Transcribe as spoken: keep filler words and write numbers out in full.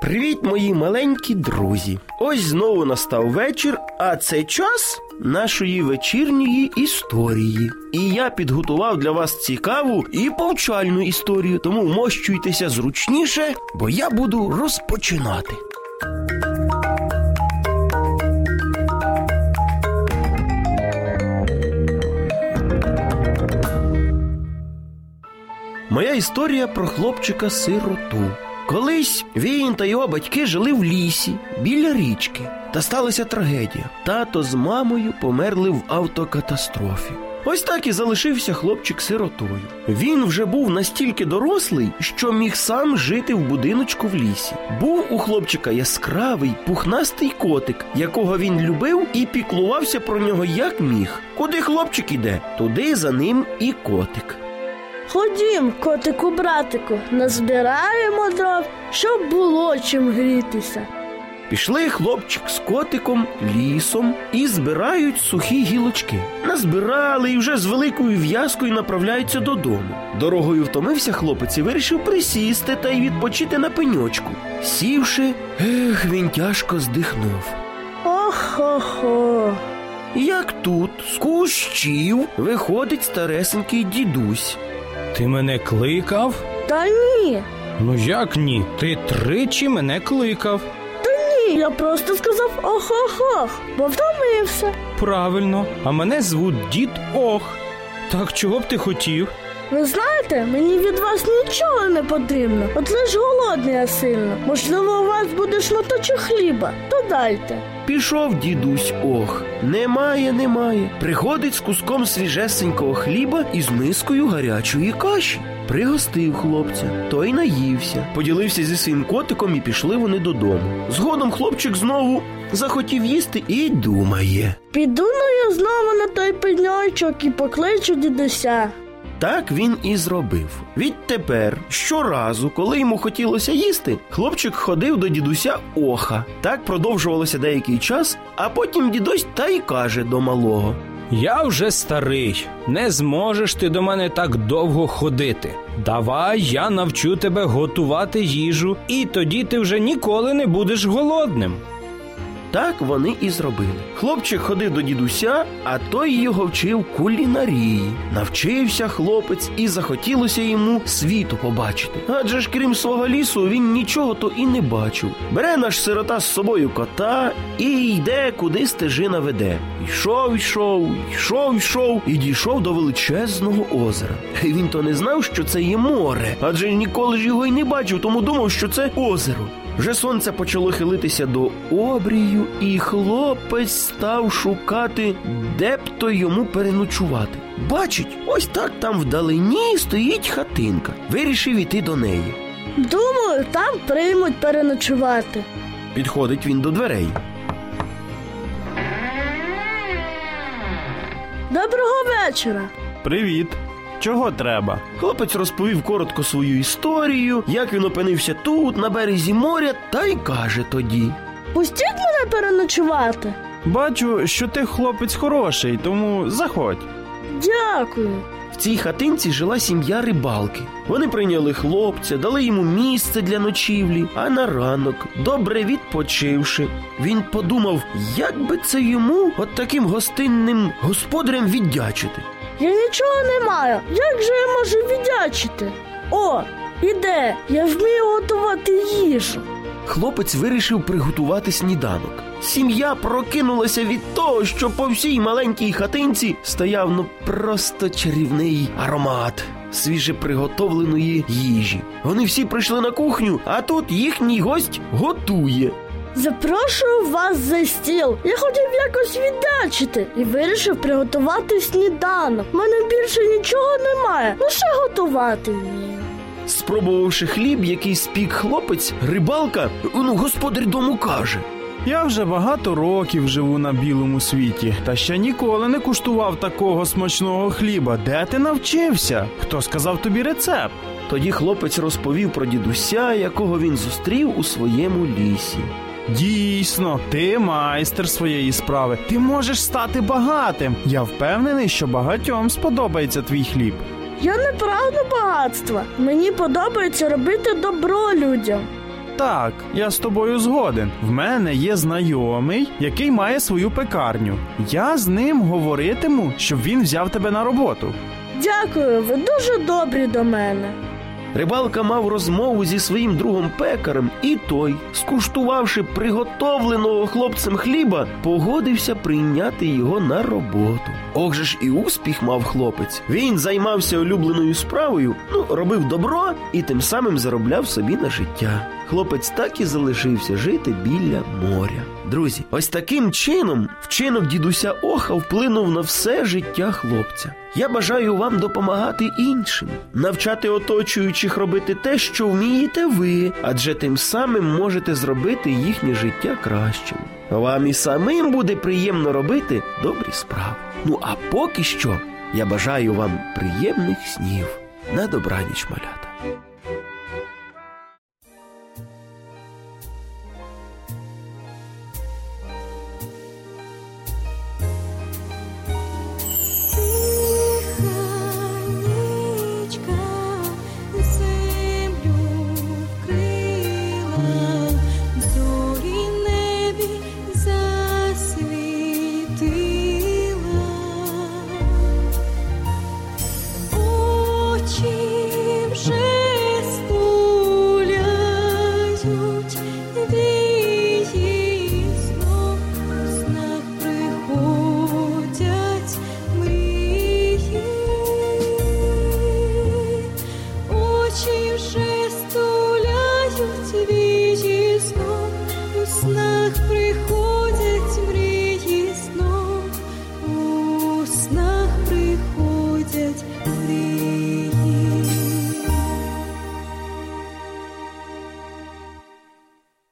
Привіт, мої маленькі друзі! Ось знову настав вечір, а це час нашої вечірньої історії. І я підготував для вас цікаву і повчальну історію, тому вмощуйтеся зручніше, бо я буду розпочинати. Моя історія про хлопчика-сироту. Колись він та його батьки жили в лісі, біля річки. Та сталася трагедія. Тато з мамою померли в автокатастрофі. Ось так і залишився хлопчик сиротою. Він вже був настільки дорослий, що міг сам жити в будиночку в лісі. Був у хлопчика яскравий, пухнастий котик, якого він любив і піклувався про нього як міг. Куди хлопчик іде, туди за ним і котик. Ходім, котику-братику, назбираємо дров, щоб було чим грітися. Пішли хлопчик з котиком лісом і збирають сухі гілочки. Назбирали і вже з великою в'язкою направляються додому. Дорогою втомився хлопець і вирішив присісти та й відпочити на пеньочку. Сівши, ех, він тяжко здихнув. Ох-хо-хо. Як тут з кущів виходить старесенький дідусь. Ти мене кликав? Та ні. Ну як ні? Ти тричі мене кликав. Та ні, я просто сказав ох-ох-ох, бо втомився. Правильно, а мене звуть Дід Ох. Так чого б ти хотів? Ви знаєте, мені від вас нічого не потрібно. От лиш голодний я сильно. Можливо, у вас буде шматочок хліба, то дайте. Пішов дідусь Ох. Немає, немає. Приходить з куском свіжесенького хліба і з мискою гарячої каші. Пригостив хлопця. Той наївся. Поділився зі своїм котиком і пішли вони додому. Згодом хлопчик знову захотів їсти і думає. Піду я знову на той пеньочок і покличу дідуся. Так він і зробив. Відтепер, щоразу, коли йому хотілося їсти, хлопчик ходив до дідуся Оха. Так продовжувалося деякий час, а потім дідусь та й каже до малого. Я вже старий, не зможеш ти до мене так довго ходити. Давай я навчу тебе готувати їжу, і тоді ти вже ніколи не будеш голодним. Так вони і зробили. Хлопчик ходив до дідуся, а той його вчив кулінарії. Навчився хлопець і захотілося йому світу побачити. Адже ж крім свого лісу він нічого то і не бачив. Бере наш сирота з собою кота і йде, куди стежина веде. Йшов, йшов, йшов, йшов і дійшов до величезного озера. І він то не знав, що це є море, адже ніколи ж його й не бачив, тому думав, що це озеро. Вже сонце почало хилитися до обрію, і хлопець став шукати, де б то йому переночувати. Бачить, ось так там вдалині стоїть хатинка. Вирішив іти до неї. Думаю, там приймуть переночувати. Підходить він до дверей. Доброго вечора. Привіт. Чого треба? Хлопець розповів коротко свою історію, як він опинився тут, на березі моря, та й каже тоді. Пустіть мене переночувати? Бачу, що ти хлопець хороший, тому заходь. Дякую. В цій хатинці жила сім'я рибалки. Вони прийняли хлопця, дали йому місце для ночівлі, а на ранок, добре відпочивши, він подумав, як би це йому от таким гостинним господарям віддячити. Я нічого не маю. Як же я можу віддячити? О, іде, я вмію готувати їжу. Хлопець вирішив приготувати сніданок. Сім'я прокинулася від того, що по всій маленькій хатинці стояв ну просто чарівний аромат свіжеприготовленої їжі. Вони всі прийшли на кухню, а тут їхній гость готує. Запрошую вас за стіл. Я хотів якось віддячити і вирішив приготувати сніданок. У мене більше нічого немає, лише готувати вмію. Спробувавши хліб, який спік хлопець, рибалка, ну, господар дому каже. Я вже багато років живу на білому світі, та ще ніколи не куштував такого смачного хліба. Де ти навчився? Хто сказав тобі рецепт? Тоді хлопець розповів про дідуся, якого він зустрів у своєму лісі. Дійсно, ти майстер своєї справи. Ти можеш стати багатим. Я впевнений, що багатьом сподобається твій хліб. Я не прагну багатства. Мені подобається робити добро людям. Так, я з тобою згоден. В мене є знайомий, який має свою пекарню. Я з ним говоритиму, щоб він взяв тебе на роботу. Дякую, ви дуже добрі до мене. Рибалка мав розмову зі своїм другом-пекарем, і той, скуштувавши приготовленого хлопцем хліба, погодився прийняти його на роботу. Ох же ж і успіх мав хлопець. Він займався улюбленою справою, ну, робив добро і тим самим заробляв собі на життя. Хлопець так і залишився жити біля моря. Друзі, ось таким чином вчинок дідуся Оха вплинув на все життя хлопця. Я бажаю вам допомагати іншим, навчати оточуючих робити те, що вмієте ви, адже тим самим можете зробити їхнє життя кращим. Вам і самим буде приємно робити добрі справи. Ну а поки що я бажаю вам приємних снів. На добраніч, малята. Стуляють вічі снов, у снах приходять.